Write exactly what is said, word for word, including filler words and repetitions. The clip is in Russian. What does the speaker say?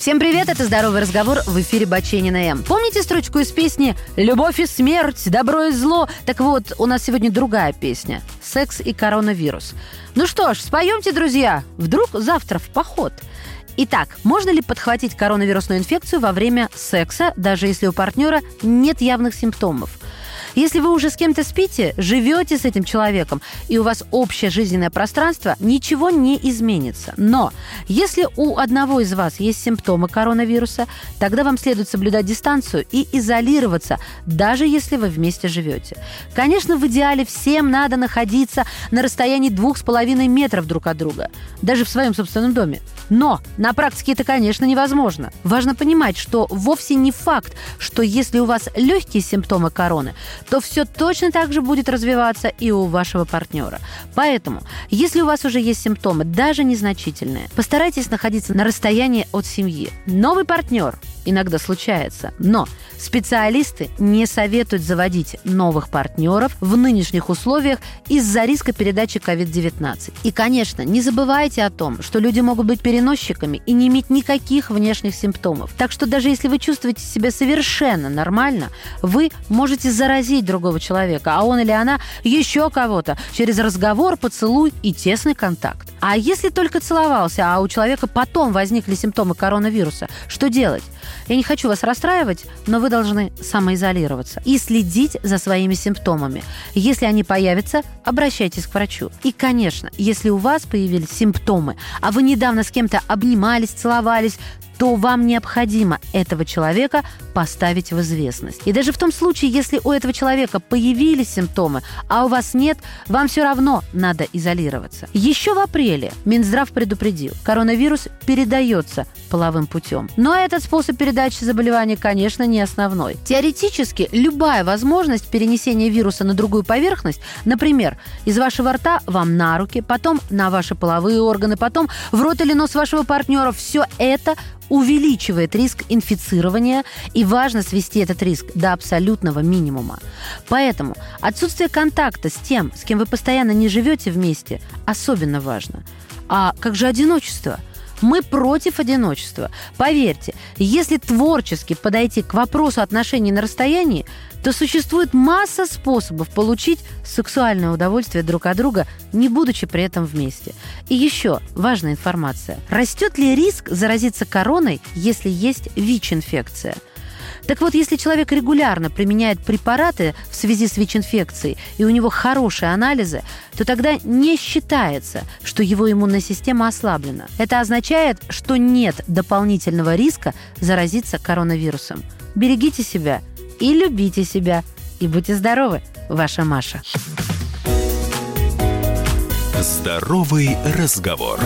Всем привет, это «Здоровый разговор», в эфире Баченина М. Помните строчку из песни «Любовь и смерть, добро и зло»? Так вот, у нас сегодня другая песня «Секс и коронавирус». Ну что ж, споемте, друзья, вдруг завтра в поход. Итак, можно ли подхватить коронавирусную инфекцию во время секса, даже если у партнера нет явных симптомов? Если вы уже с кем-то спите, живете с этим человеком, и у вас общее жизненное пространство, ничего не изменится. Но если у одного из вас есть симптомы коронавируса, тогда вам следует соблюдать дистанцию и изолироваться, даже если вы вместе живете. Конечно, в идеале всем надо находиться на расстоянии двух с половиной метров друг от друга, даже в своем собственном доме. Но на практике это, конечно, невозможно. Важно понимать, что вовсе не факт, что если у вас легкие симптомы короны, то все точно так же будет развиваться и у вашего партнера. Поэтому, если у вас уже есть симптомы, даже незначительные, постарайтесь находиться на расстоянии от семьи. Новый партнер иногда случается, но специалисты не советуют заводить новых партнеров в нынешних условиях из-за риска передачи ковид девятнадцать. И, конечно, не забывайте о том, что люди могут быть переносчиками и не иметь никаких внешних симптомов. Так что даже если вы чувствуете себя совершенно нормально, вы можете заразить другого человека, а он или она еще кого-то через разговор, поцелуй и тесный контакт. А если только целовался, а у человека потом возникли симптомы коронавируса, что делать? Я не хочу вас расстраивать, но вы должны самоизолироваться и следить за своими симптомами. Если они появятся, обращайтесь к врачу. И, конечно, если у вас появились симптомы, а вы недавно с кем-то обнимались, целовались, то вам необходимо этого человека поставить в известность. И даже в том случае, если у этого человека появились симптомы, а у вас нет, вам все равно надо изолироваться. Еще в апреле Минздрав предупредил, коронавирус передается половым путем. Но этот способ передачи заболевания, конечно, не основной. Теоретически, любая возможность перенесения вируса на другую поверхность, например, из вашего рта вам на руки, потом на ваши половые органы, потом в рот или нос вашего партнера, все это увеличивает риск инфицирования, и важно свести этот риск до абсолютного минимума. Поэтому отсутствие контакта с тем, с кем вы постоянно не живете вместе, особенно важно. А как же одиночество? Мы против одиночества. Поверьте, если творчески подойти к вопросу отношений на расстоянии, то существует масса способов получить сексуальное удовольствие друг от друга, не будучи при этом вместе. И еще важная информация. Растет ли риск заразиться короной, если есть ВИЧ-инфекция? Так вот, если человек регулярно применяет препараты в связи с ВИЧ-инфекцией, и у него хорошие анализы, то тогда не считается, что его иммунная система ослаблена. Это означает, что нет дополнительного риска заразиться коронавирусом. Берегите себя и любите себя. И будьте здоровы, ваша Маша. Здоровый разговор.